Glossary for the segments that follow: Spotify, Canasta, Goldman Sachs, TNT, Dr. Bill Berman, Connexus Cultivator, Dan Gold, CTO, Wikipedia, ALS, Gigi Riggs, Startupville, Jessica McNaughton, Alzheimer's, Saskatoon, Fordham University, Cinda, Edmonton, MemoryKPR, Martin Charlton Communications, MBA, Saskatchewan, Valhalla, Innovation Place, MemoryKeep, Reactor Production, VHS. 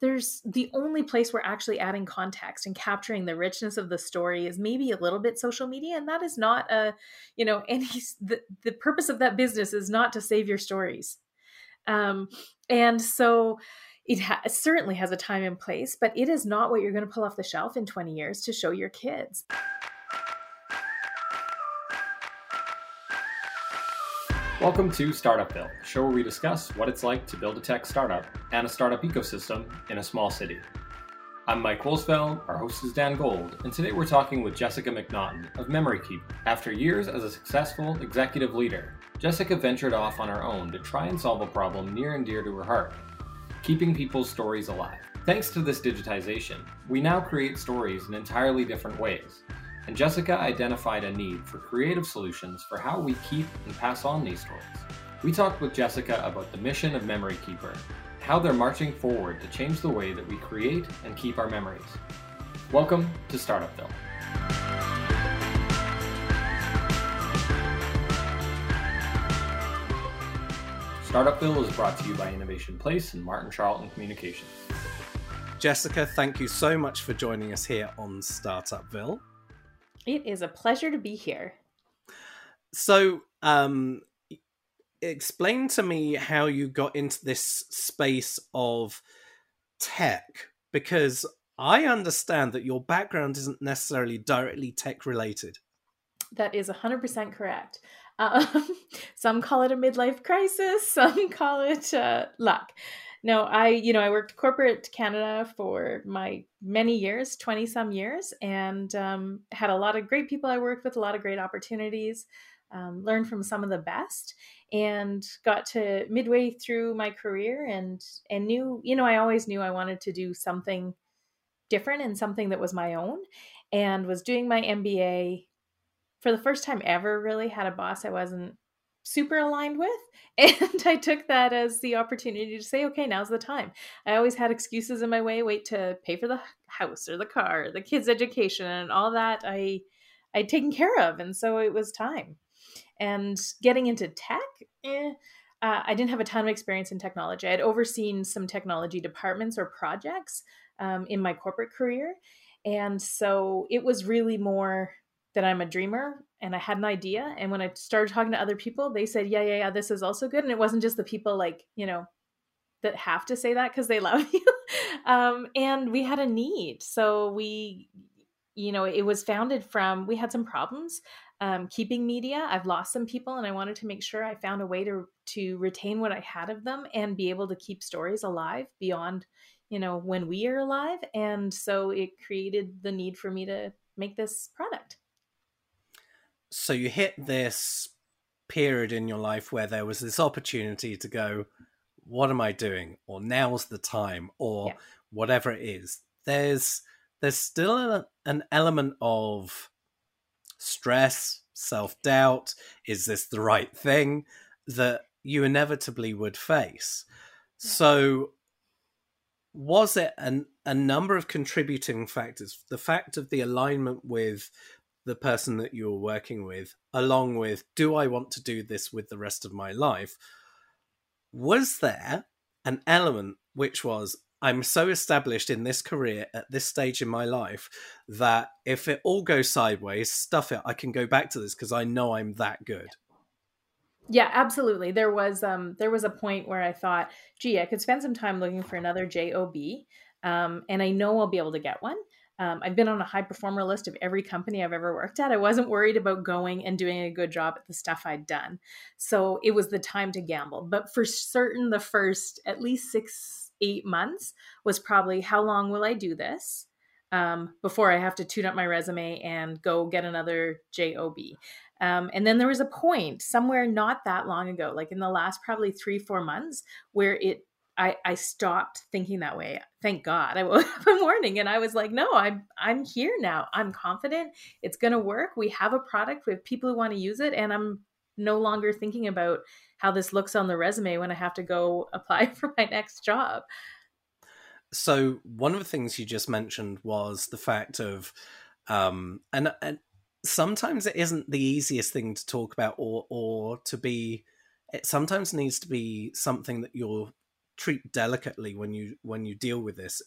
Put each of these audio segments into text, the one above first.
there's the only place we're actually adding context and capturing the richness of the story is maybe a little bit social media. And that is not a, you know, the purpose of that business is not to save your stories. And so it certainly has a time and place, but it is not what you're going to pull off the shelf in 20 years to show your kids. Welcome to Startup Bill, a show where we discuss what it's like to build a tech startup and a startup ecosystem in a small city. I'm Mike Wolsfeld, our host is Dan Gold, and today we're talking with Jessica McNaughton of MemoryKeep. After years as a successful executive leader, Jessica ventured off on her own to try and solve a problem near and dear to her heart, keeping people's stories alive. Thanks to this digitization, we now create stories in entirely different ways. And Jessica identified a need for creative solutions for how we keep and pass on these stories. We talked with Jessica about the mission of MemoryKeeper, how they're marching forward to change the way that we create and keep our memories. Welcome to Startupville. Startupville is brought to you by Innovation Place and Martin Charlton Communications. Jessica, thank you so much for joining us here on Startupville. It is a pleasure to be here. So, explain to me how you got into this space of tech, because I understand that your background isn't necessarily directly tech related. That is 100% correct. Some call it a midlife crisis, some call it luck. No, I worked corporate Canada for my many years, 20 some years, and had a lot of great people I worked with, a lot of great opportunities, learned from some of the best, and got to midway through my career and knew, I always knew I wanted to do something different and something that was my own, and was doing my MBA. For the first time ever, really had a boss I wasn't super aligned with. And I took that as the opportunity to say, okay, now's the time. I always had excuses in my way, wait to pay for the house or the car, or the kids' education and all that I'd taken care of. And so it was time. And getting into tech, I didn't have a ton of experience in technology. I'd overseen some technology departments or projects in my corporate career. And so it was really more that I'm a dreamer and I had an idea. And when I started talking to other people, they said, yeah, this is also good. And it wasn't just the people like, that have to say that because they love you. And we had a need. So we, it was founded from, we had some problems keeping media. I've lost some people and I wanted to make sure I found a way to retain what I had of them and be able to keep stories alive beyond, when we are alive. And so it created the need for me to make this product. So you hit this period in your life where there was this opportunity to go, what am I doing? Or now's the time, or whatever it is. There's still an element of stress, self-doubt. Is this the right thing that you inevitably would face? Yeah. So was it a number of contributing factors? The fact of the alignment with the person that you're working with, along with, do I want to do this with the rest of my life? Was there an element which was, I'm so established in this career at this stage in my life that if it all goes sideways, stuff it, I can go back to this because I know I'm that good? Yeah, absolutely. There was a point where I thought, gee, I could spend some time looking for another job, and I know I'll be able to get one. I've been on a high performer list of every company I've ever worked at. I wasn't worried about going and doing a good job at the stuff I'd done. So it was the time to gamble. But for certain, the first at least 6-8 months was probably, how long will I do this before I have to tune up my resume and go get another job? And then there was a point somewhere not that long ago, like in the last probably 3-4 months, where I stopped thinking that way. Thank God. I woke up in the morning and I was like, no, I'm here now. I'm confident. It's going to work. We have a product. We have people who want to use it. And I'm no longer thinking about how this looks on the resume when I have to go apply for my next job. So one of the things you just mentioned was the fact of, and sometimes it isn't the easiest thing to talk about or to be, it sometimes needs to be something that you're treat delicately when you deal with this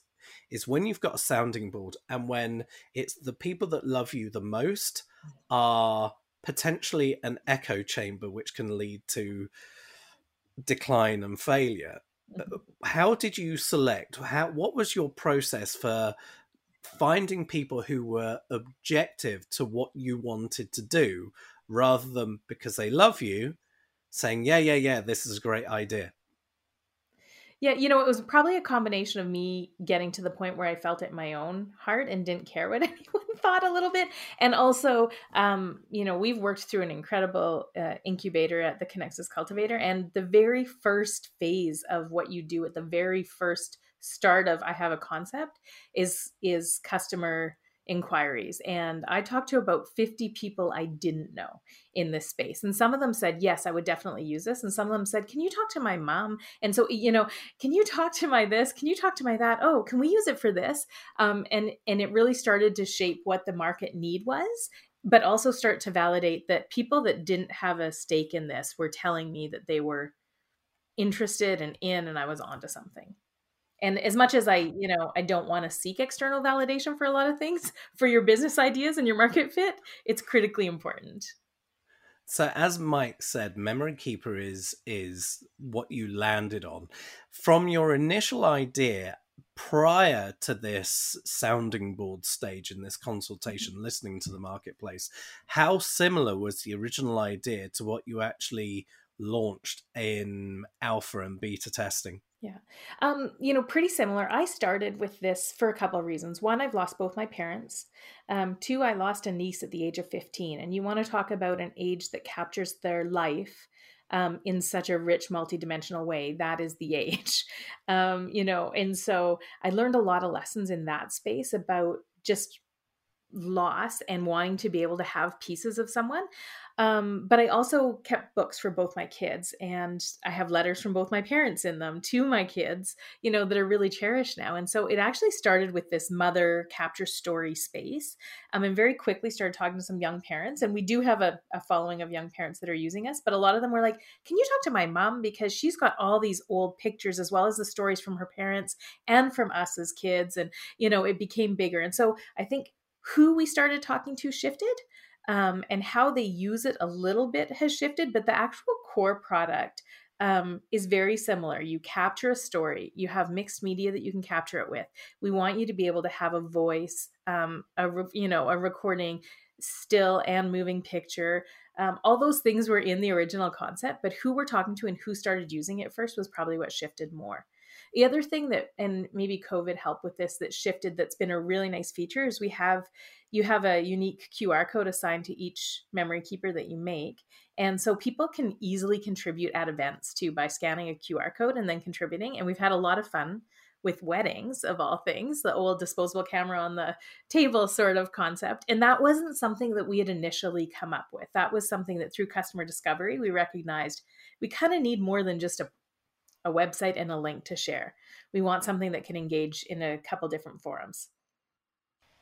is when you've got a sounding board and when it's the people that love you the most are potentially an echo chamber, which can lead to decline and failure. How did you select? What was your process for finding people who were objective to what you wanted to do rather than because they love you saying, yeah, this is a great idea? Yeah, you know, it was probably a combination of me getting to the point where I felt it in my own heart and didn't care what anyone thought a little bit. And also, you know, we've worked through an incredible incubator at the Connexus Cultivator, and the very first phase of what you do at the very first start of I have a concept is customer inquiries. And I talked to about 50 people I didn't know in this space. And some of them said, yes, I would definitely use this. And some of them said, can you talk to my mom? And so, you know, can you talk to my this? Can you talk to my that? Oh, can we use it for this? And it really started to shape what the market need was, but also start to validate that people that didn't have a stake in this were telling me that they were interested and in, and I was onto something. And as much as I don't want to seek external validation for a lot of things, for your business ideas and your market fit, it's critically important. So as Mike said, MemoryKeeper is what you landed on. From your initial idea prior to this sounding board stage and this consultation, listening to the marketplace, how similar was the original idea to what you actually launched in alpha and beta testing? Yeah. You know, pretty similar. I started with this for a couple of reasons. One, I've lost both my parents. Two, I lost a niece at the age of 15. And you want to talk about an age that captures their life in such a rich, multidimensional way. That is the age, you know. And so I learned a lot of lessons in that space about just loss and wanting to be able to have pieces of someone. But I also kept books for both my kids, and I have letters from both my parents in them to my kids, you know, that are really cherished now. And so it actually started with this mother capture story space, and very quickly started talking to some young parents. And we do have a following of young parents that are using us, but a lot of them were like, can you talk to my mom? Because she's got all these old pictures as well as the stories from her parents and from us as kids. And, you know, it became bigger. And so I think who we started talking to shifted. And how they use it a little bit has shifted, but the actual core product is very similar. You capture a story, you have mixed media that you can capture it with. We want you to be able to have a voice, a recording, still and moving picture. All those things were in the original concept, but who we're talking to and who started using it first was probably what shifted more. The other thing that, and maybe COVID helped with this, that shifted, that's been a really nice feature is you have a unique QR code assigned to each MemoryKeeper that you make. And so people can easily contribute at events too by scanning a QR code and then contributing. And we've had a lot of fun with weddings, of all things, the old disposable camera on the table sort of concept. And that wasn't something that we had initially come up with. That was something that through customer discovery, we recognized we kind of need more than just a website and a link to share. We want something that can engage in a couple different forums.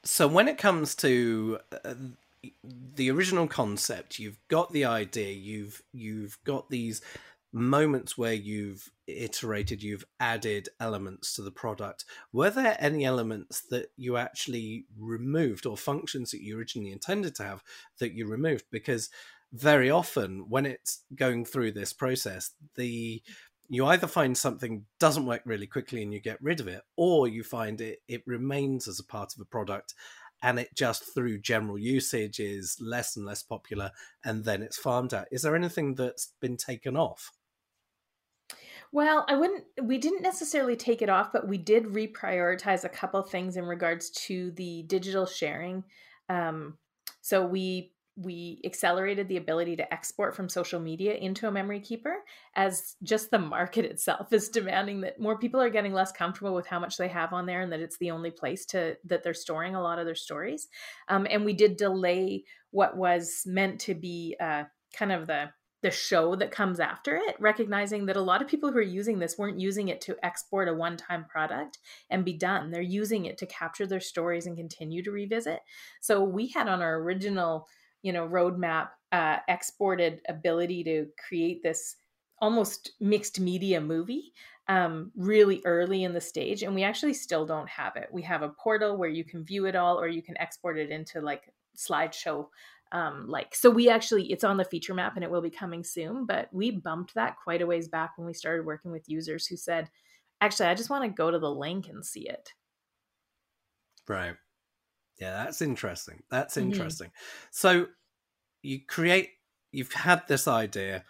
So when it comes to the original concept, you've got the idea, you've got these moments where you've iterated, you've added elements to the product. Were there any elements that you actually removed or functions that you originally intended to have that you removed? Because very often when it's going through this process, you either find something doesn't work really quickly and you get rid of it, or you find it remains as a part of a product and it just through general usage is less and less popular and then it's farmed out. Is there anything that's been taken off? Well, we didn't necessarily take it off, but we did reprioritize a couple things in regards to the digital sharing. So we accelerated the ability to export from social media into a MemoryKeeper, as just the market itself is demanding that more people are getting less comfortable with how much they have on there and that it's the only place that they're storing a lot of their stories. And we did delay what was meant to be kind of the show that comes after it, recognizing that a lot of people who are using this weren't using it to export a one-time product and be done. They're using it to capture their stories and continue to revisit. So we had on our original roadmap, exported ability to create this almost mixed media movie really early in the stage. And we actually still don't have it. We have a portal where you can view it all, or you can export it into like slideshow. So we actually, it's on the feature map and it will be coming soon, but we bumped that quite a ways back when we started working with users who said, actually, I just want to go to the link and see it. Right. Yeah, that's interesting. That's interesting. Mm-hmm. So you create, you've had this idea,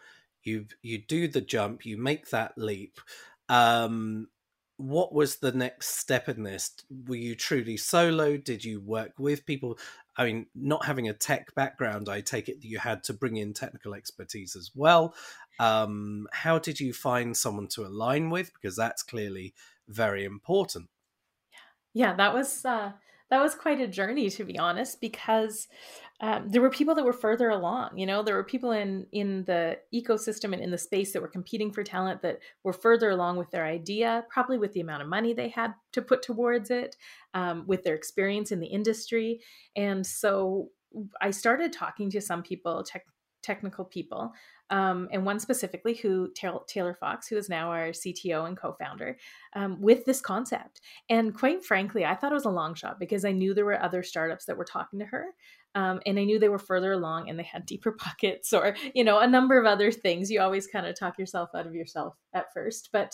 you do the jump, you make that leap. What was the next step in this? Were you truly solo? Did you work with people? I mean, not having a tech background, I take it that you had to bring in technical expertise as well. How did you find someone to align with? Because that's clearly very important. Yeah, that was quite a journey, to be honest, because there were people that were further along. You know, there were people in the ecosystem and in the space that were competing for talent that were further along with their idea, probably with the amount of money they had to put towards it, with their experience in the industry. And so I started talking to some people, technical people, and one specifically who, Taylor Fox, who is now our CTO and co-founder, with this concept. And quite frankly, I thought it was a long shot because I knew there were other startups that were talking to her, and I knew they were further along and they had deeper pockets, or, you know, a number of other things. You always kind of talk yourself out of yourself at first, but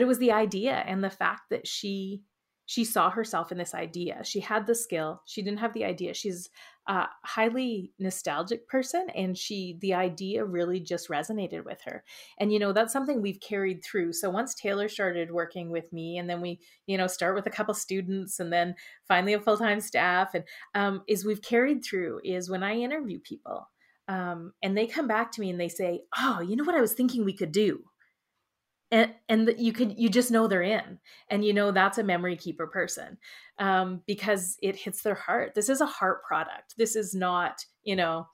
it was the idea and the fact that she saw herself in this idea. She had the skill. She didn't have the idea. She's a highly nostalgic person, and the idea really just resonated with her. And, you know, that's something we've carried through. So once Taylor started working with me, and then we, you know, start with a couple students and then finally a full-time staff, and we've carried through is when I interview people and they come back to me and they say, oh, you know what I was thinking we could do? And you just know they're in, and you know that's a MemoryKeeper person, because it hits their heart. This is a heart product. This is not, you know,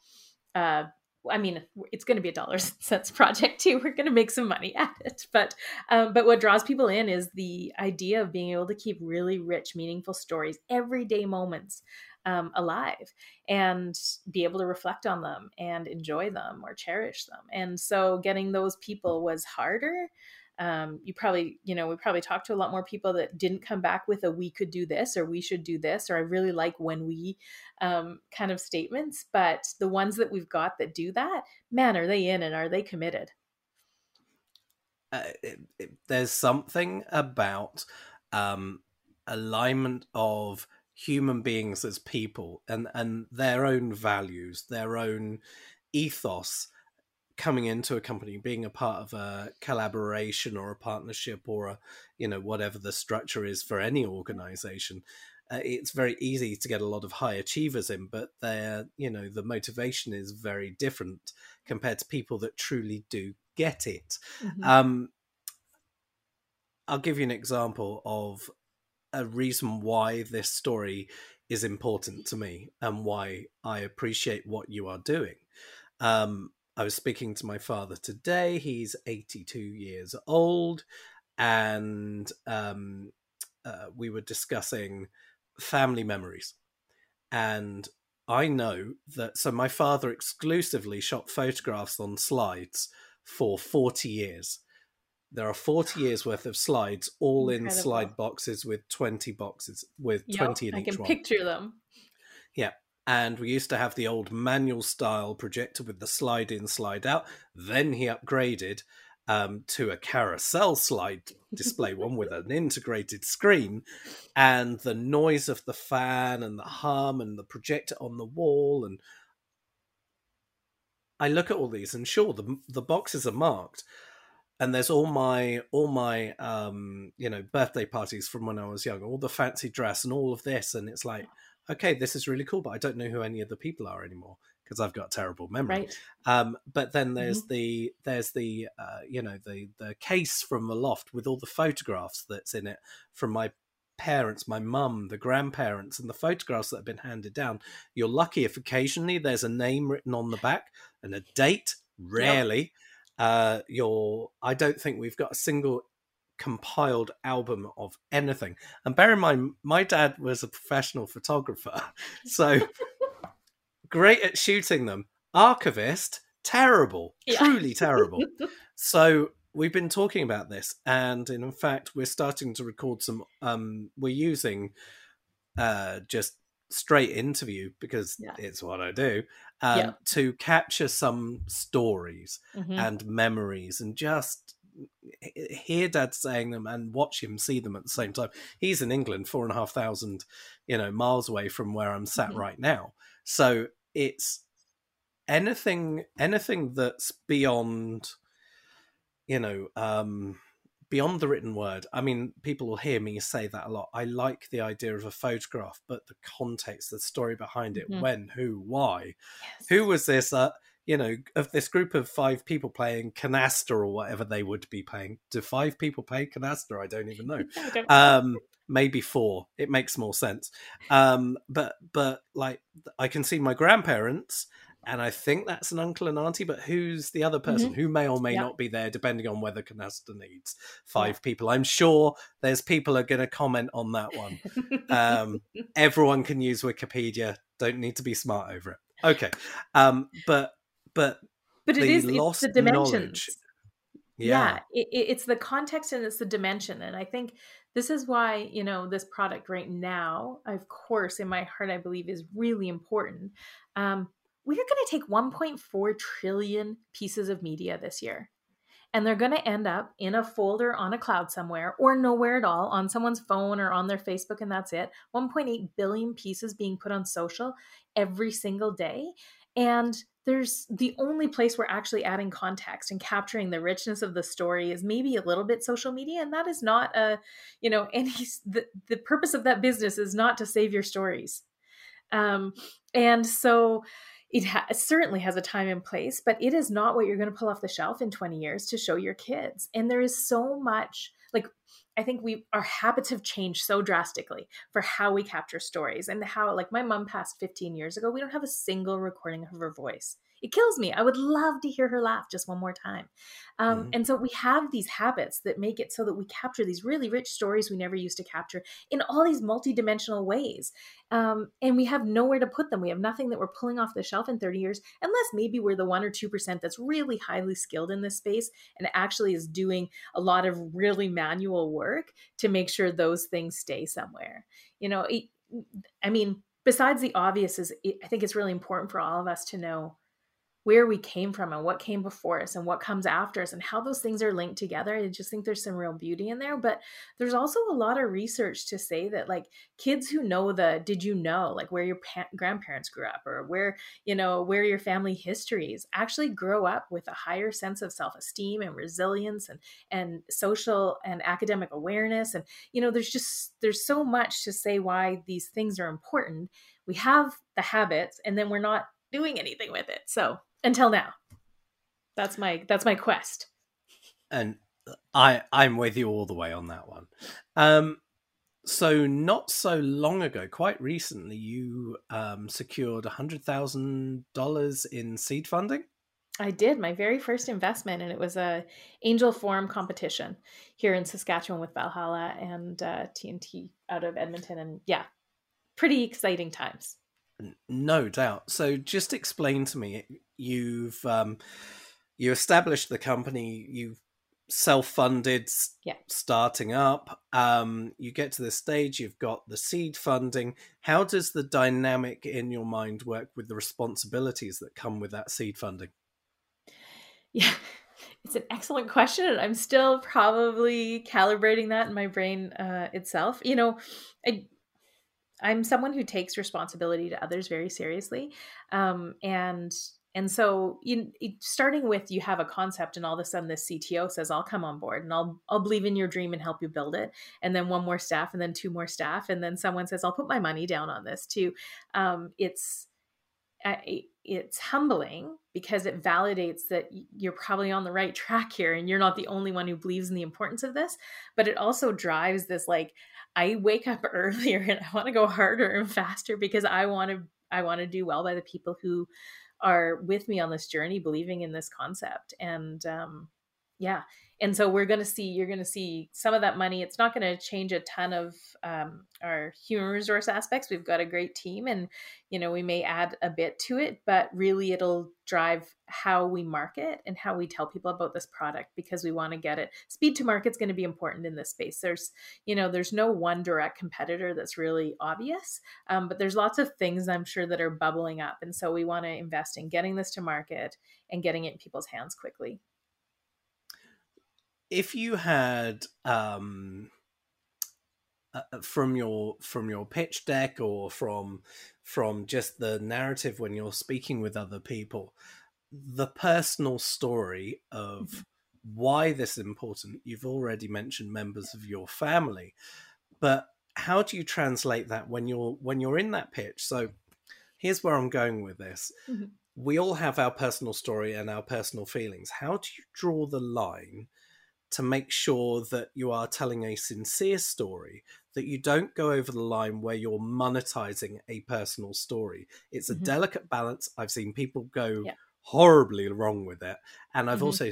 I mean, it's going to be a dollars and cents project too. We're going to make some money at it, but what draws people in is the idea of being able to keep really rich, meaningful stories, everyday moments alive, and be able to reflect on them and enjoy them or cherish them. And so getting those people was harder. We probably talked to a lot more people that didn't come back with a, we could do this, or we should do this, or I really like when we, kind of statements, but the ones that we've got that do that, man, are they in and are they committed? There's something about, alignment of human beings as people and their own values, their own ethos, coming into a company, being a part of a collaboration or a partnership or a, you know, whatever the structure is for any organization. It's very easy to get a lot of high achievers in, but they're, you know, the motivation is very different compared to people that truly do get it. Mm-hmm. I'll give you an example of a reason why this story is important to me and why I appreciate what you are doing. I was speaking to my father today. He's 82 years old, and we were discussing family memories. And I know that, so my father exclusively shot photographs on slides for 40 years. There are 40 years worth of slides, all incredible, in slide boxes with 20 boxes, with 20 in each one. I can picture them. Yeah. And we used to have the old manual style projector with the slide in, slide out. Then he upgraded to a carousel slide display one with an integrated screen. And the noise of the fan and the hum and the projector on the wall. And I look at all these, and sure, the boxes are marked. And there's all my birthday parties from when I was young, all the fancy dress and all of this. And it's like, okay, this is really cool, but I don't know who any of the people are anymore because I've got terrible memory. Right. But then there's the case from the loft with all the photographs that's in it from my parents, my mum, the grandparents, and the photographs that have been handed down. You're lucky if occasionally there's a name written on the back and a date. Rarely. Yep. I don't think we've got a single compiled album of anything. And bear in mind, my dad was a professional photographer, so great at shooting them. Archivist, terrible, truly terrible. So we've been talking about this, and in fact, we're starting to record some, we're using just straight interview, because it's what I do, to capture some stories and memories, and just hear Dad saying them and watch him see them at the same time. He's in England, 4,500 miles away from where I'm sat right now. So it's anything that's beyond, beyond the written word. I mean, people will hear me say that a lot. I like the idea of a photograph, but the context, the story behind it, when, who, why, who was this, of this group of 5 people playing canasta or whatever they would be playing. Do 5 people play canasta? I don't even know. Maybe 4. It makes more sense. But like, I can see my grandparents, and I think that's an uncle and auntie, but who's the other person who may or may not be there, depending on whether Canasta needs 5 people. I'm sure there's people who are going to comment on that one. Everyone can use Wikipedia. Don't need to be smart over it. Okay. But it is lost, it's the dimensions. Knowledge. It's the context and it's the dimension. And I think this is why, this product right now, of course, in my heart, I believe is really important. We are going to take 1.4 trillion pieces of media this year, and they're going to end up in a folder on a cloud somewhere, or nowhere at all, on someone's phone or on their Facebook, and that's it. 1.8 billion pieces being put on social every single day. And there's the only place we're actually adding context and capturing the richness of the story is maybe a little bit social media. And that is not the purpose of that business is not to save your stories. And so it certainly has a time and place, but it is not what you're going to pull off the shelf in 20 years to show your kids. And there is so much, like, I think our habits have changed so drastically for how we capture stories, and how, like, my mom passed 15 years ago. We don't have a single recording of her voice. It kills me. I would love to hear her laugh just one more time. And so we have these habits that make it so that we capture these really rich stories we never used to capture in all these multidimensional ways. And we have nowhere to put them. We have nothing that we're pulling off the shelf in 30 years, unless maybe we're the 1 or 2% that's really highly skilled in this space and actually is doing a lot of really manual work to make sure those things stay somewhere. Besides the obvious, I think it's really important for all of us to know where we came from and what came before us and what comes after us and how those things are linked together. I just think there's some real beauty in there, but there's also a lot of research to say that, like, kids who know where your grandparents grew up, or where your family history is, actually grow up with a higher sense of self-esteem and resilience and social and academic awareness. And, there's so much to say why these things are important. We have the habits, and then we're not doing anything with it. So until now, that's my quest. And I'm with you all the way on that one. So not so long ago, quite recently, you secured $100,000 in seed funding. I did, my very first investment, and it was a angel forum competition here in Saskatchewan with Valhalla and TNT out of Edmonton. And pretty exciting times. No doubt. So just explain to me, you've you established the company, you've self-funded, starting up, you get to this stage, you've got the seed funding. How does the dynamic in your mind work with the responsibilities that come with that seed funding? Yeah, it's an excellent question, and I'm still probably calibrating that in my brain itself. I'm someone who takes responsibility to others very seriously. And so starting with, you have a concept, and all of a sudden this CTO says, I'll come on board, and I'll believe in your dream and help you build it. And then 1 more staff, and then 2 more staff. And then someone says, I'll put my money down on this too. It's humbling, because it validates that you're probably on the right track here, and you're not the only one who believes in the importance of this. But it also drives this, like, I wake up earlier and I want to go harder and faster, because I want to do well by the people who are with me on this journey, believing in this concept. And And so we're going to see, you're going to see some of that money. It's not going to change a ton of our human resource aspects. We've got a great team and, you know, we may add a bit to it, but really it'll drive how we market and how we tell people about this product, because we want to get it. Speed to market is going to be important in this space. There's, you know, there's no one direct competitor that's really obvious, but there's lots of things I'm sure that are bubbling up. And so we want to invest in getting this to market and getting it in people's hands quickly. If you had from your pitch deck or from just the narrative when you're speaking with other people, the personal story of why this is important, you've already mentioned members of your family, but how do you translate that when you're in that pitch? So here's where I'm going with this. Mm-hmm. We all have our personal story and our personal feelings. How do you draw the line to make sure that you are telling a sincere story, that you don't go over the line where you're monetizing a personal story? It's a delicate balance. I've seen people go horribly wrong with it. And I've also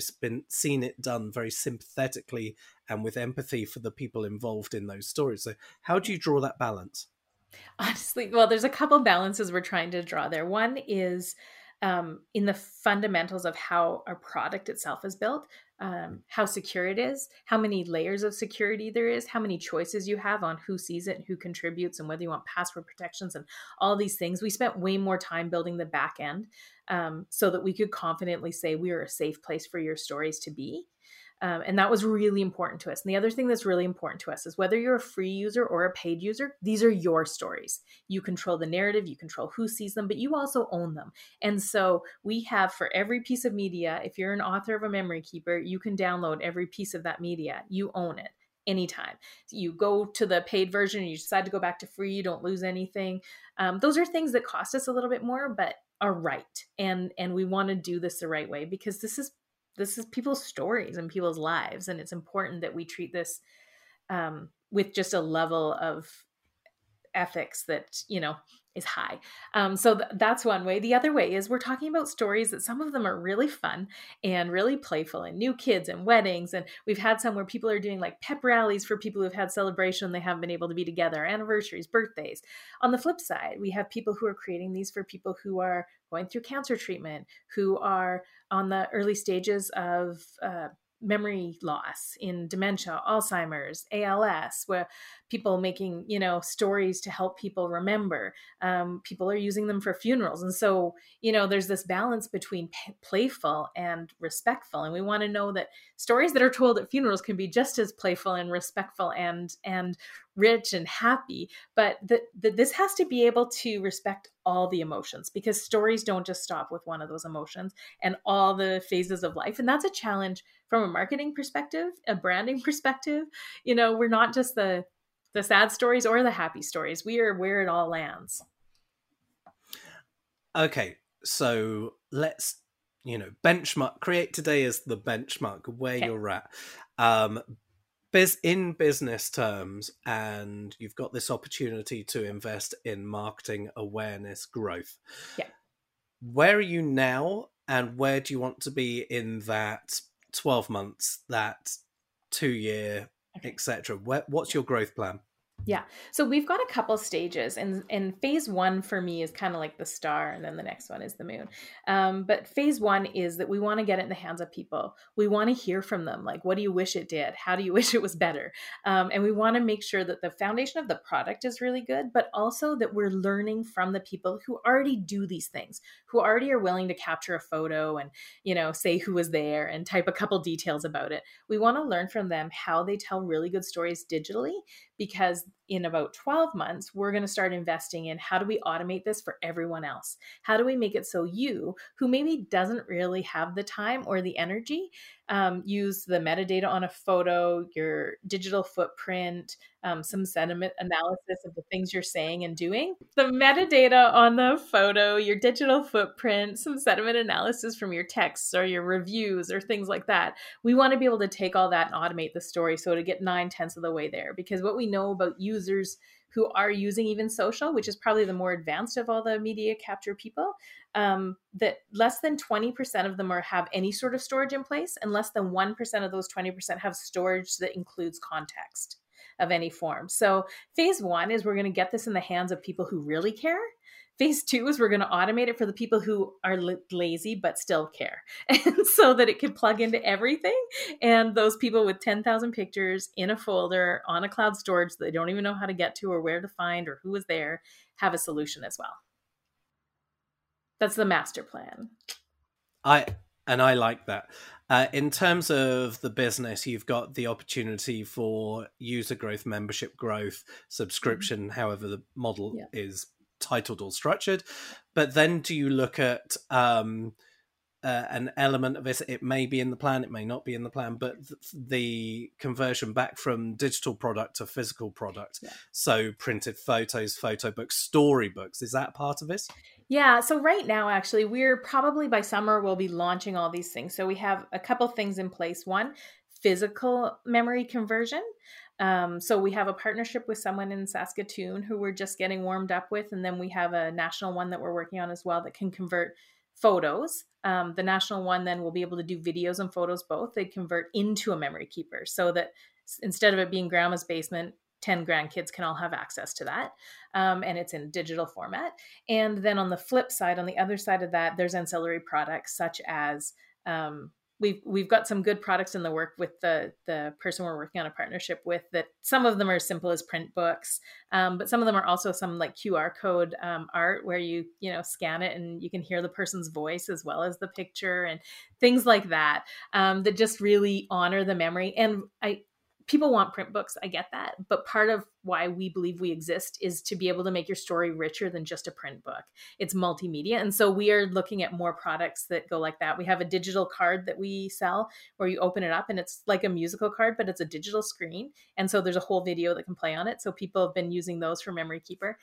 seen it done very sympathetically and with empathy for the people involved in those stories. So how do you draw that balance? Honestly, well, there's a couple balances we're trying to draw there. One is in the fundamentals of how our product itself is built. How secure it is, how many layers of security there is, how many choices you have on who sees it and who contributes, and whether you want password protections and all these things. We spent way more time building the back end so that we could confidently say we are a safe place for your stories to be. And that was really important to us. And the other thing that's really important to us is whether you're a free user or a paid user, these are your stories. You control the narrative, you control who sees them, but you also own them. And so we have, for every piece of media, if you're an author of a Memory Keeper, you can download every piece of that media. You own it anytime. You go to the paid version and you decide to go back to free, you don't lose anything. Those are things that cost us a little bit more, but are right. And we want to do this the right way, because this is people's stories and people's lives. And it's important that we treat this with just a level of ethics that, you know, is high. So that's one way. The other way is we're talking about stories that some of them are really fun and really playful, and new kids and weddings. And we've had some where people are doing like pep rallies for people who've had celebration. They haven't been able to be together, anniversaries, birthdays. On the flip side, we have people who are creating these for people who are going through cancer treatment, who are on the early stages of memory loss in dementia, Alzheimer's, ALS, where people making, you know, stories to help people remember. People are using them for funerals. And so, you know, there's this balance between playful and respectful. And we want to know that stories that are told at funerals can be just as playful and respectful and rich and happy, but that this has to be able to respect all the emotions, because stories don't just stop with one of those emotions and all the phases of life. And that's a challenge from a marketing perspective, a branding perspective. You know, we're not just the sad stories or the happy stories. We are where it all lands. Okay, so let's, you know, benchmark. Create today is the benchmark where you're at. In business terms, and you've got this opportunity to invest in marketing, awareness, growth. Yeah. Where are you now, and where do you want to be in that 12 months, that 2 year, etc.? What's your growth plan? Yeah. So we've got a couple stages, and phase one for me is kind of like the star, and then the next one is the moon. But phase one is that we want to get it in the hands of people. We want to hear from them. Like, what do you wish it did? How do you wish it was better? And we want to make sure that the foundation of the product is really good, but also that we're learning from the people who already do these things, who already are willing to capture a photo and, you know, say who was there and type a couple details about it. We want to learn from them how they tell really good stories digitally, because in about 12 months, we're going to start investing in how do we automate this for everyone else? How do we make it so you, who maybe doesn't really have the time or the energy, use the metadata on a photo, your digital footprint, some sentiment analysis of the things you're saying and doing. The metadata on the photo, your digital footprint, some sentiment analysis from your texts or your reviews or things like that. We want to be able to take all that and automate the story, so to get 9/10 of the way there. Because what we know about users who are using even social, which is probably the more advanced of all the media capture people, that less than 20% of them have any sort of storage in place, and less than 1% of those 20% have storage that includes context of any form. So phase one is we're going to get this in the hands of people who really care. Phase two is we're going to automate it for the people who are lazy but still care, and so that it can plug into everything. And those people with 10,000 pictures in a folder on a cloud storage that they don't even know how to get to or where to find or who was there have a solution as well. That's the master plan. I like that. In terms of the business, you've got the opportunity for user growth, membership growth, subscription, however the model is titled or structured. But then do you look at an element of this? It may be in the plan, it may not be in the plan, but the conversion back from digital product to physical product. Yeah. So printed photos, photo books, storybooks, is that part of this? Yeah. So right now, actually, we're probably by summer, we'll be launching all these things. So we have a couple things in place. One, physical memory conversion. So we have a partnership with someone in Saskatoon who we're just getting warmed up with. And then we have a national one that we're working on as well that can convert photos. The national one then will be able to do videos and photos both. They convert into a memory keeper so that instead of it being grandma's basement, 10 grandkids can all have access to that. And it's in digital format. And then on the flip side, on the other side of that, there's ancillary products such as, we've got some good products in the work with the person we're working on a partnership with, that some of them are as simple as print books. But some of them are also some like QR code art where you scan it and you can hear the person's voice as well as the picture and things like that, that just really honor the memory. And people want print books. I get that. But part of why we believe we exist is to be able to make your story richer than just a print book. It's multimedia. And so we are looking at more products that go like that. We have a digital card that we sell where you open it up and it's like a musical card, but it's a digital screen. And so there's a whole video that can play on it. So people have been using those for Memory Keeper,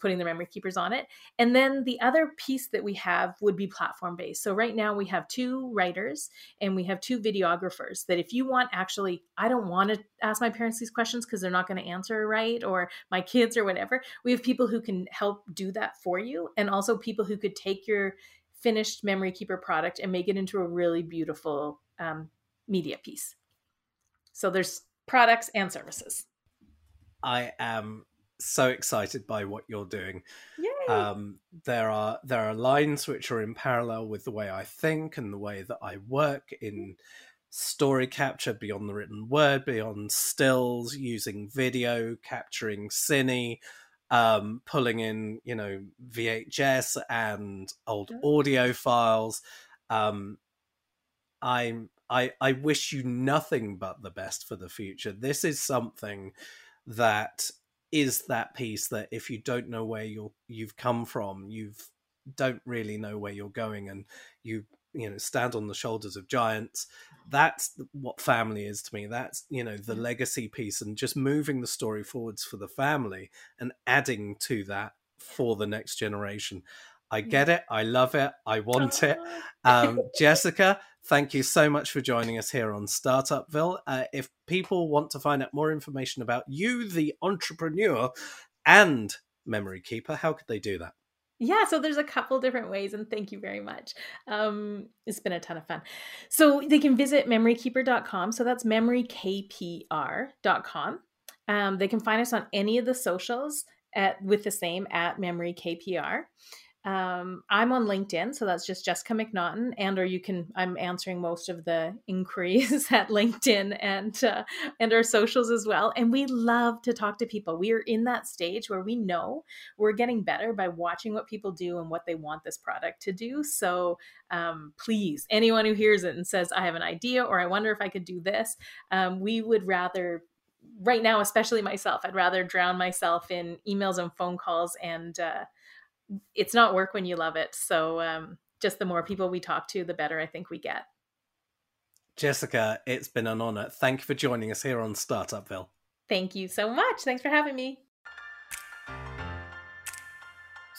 putting the memory keepers on it. And then the other piece that we have would be platform-based. So right now we have 2 writers and we have 2 videographers that if you want, actually, I don't want to ask my parents these questions because they're not going to answer right, or my kids or whatever. We have people who can help do that for you, and also people who could take your finished Memory Keeper product and make it into a really beautiful media piece. So there's products and services. I am so excited by what you're doing. Yay. There are lines which are in parallel with the way I think and the way that I work in story capture, beyond the written word, beyond stills, using video, capturing cine, pulling in VHS and old audio files. I wish you nothing but the best for the future. This is something that is that piece that if you don't know where you've come from, you don't really know where you're going, and you stand on the shoulders of giants. That's what family is to me. That's the legacy piece, and just moving the story forwards for the family and adding to that for the next generation. I get it. I love it. I want it. Jessica, thank you so much for joining us here on Startupville. If people want to find out more information about you, the entrepreneur, and Memory Keeper, how could they do that? Yeah, so there's a couple different ways, and thank you very much. It's been a ton of fun. So they can visit memorykeeper.com. So that's memorykpr.com. They can find us on any of the socials with the same at MemoryKPR. I'm on LinkedIn, so that's just Jessica McNaughton, I'm answering most of the inquiries at LinkedIn and our socials as well. And we love to talk to people. We are in that stage where we know we're getting better by watching what people do and what they want this product to do. So please, anyone who hears it and says, I have an idea, or I wonder if I could do this, we would rather... Right now, especially myself, I'd rather drown myself in emails and phone calls, and it's not work when you love it. So just the more people we talk to, the better I think we get. Jessica, it's been an honor. Thank you for joining us here on Startupville. Thank you so much. Thanks for having me.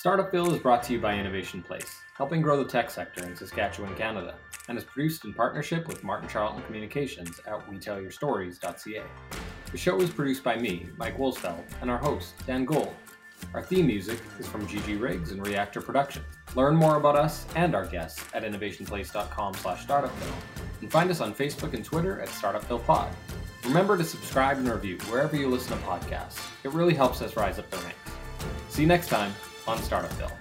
Startupville is brought to you by Innovation Place, helping grow the tech sector in Saskatchewan, Canada, and is produced in partnership with Martin Charlton Communications at WeTellYourStories.ca. The show was produced by me, Mike Wolsfeld, and our host, Dan Gold. Our theme music is from Gigi Riggs and Reactor Production. Learn more about us and our guests at innovationplace.com/startuphill and find us on Facebook and Twitter at StartupHillPod. Remember to subscribe and review wherever you listen to podcasts. It really helps us rise up the ranks. See you next time on Startup Hill.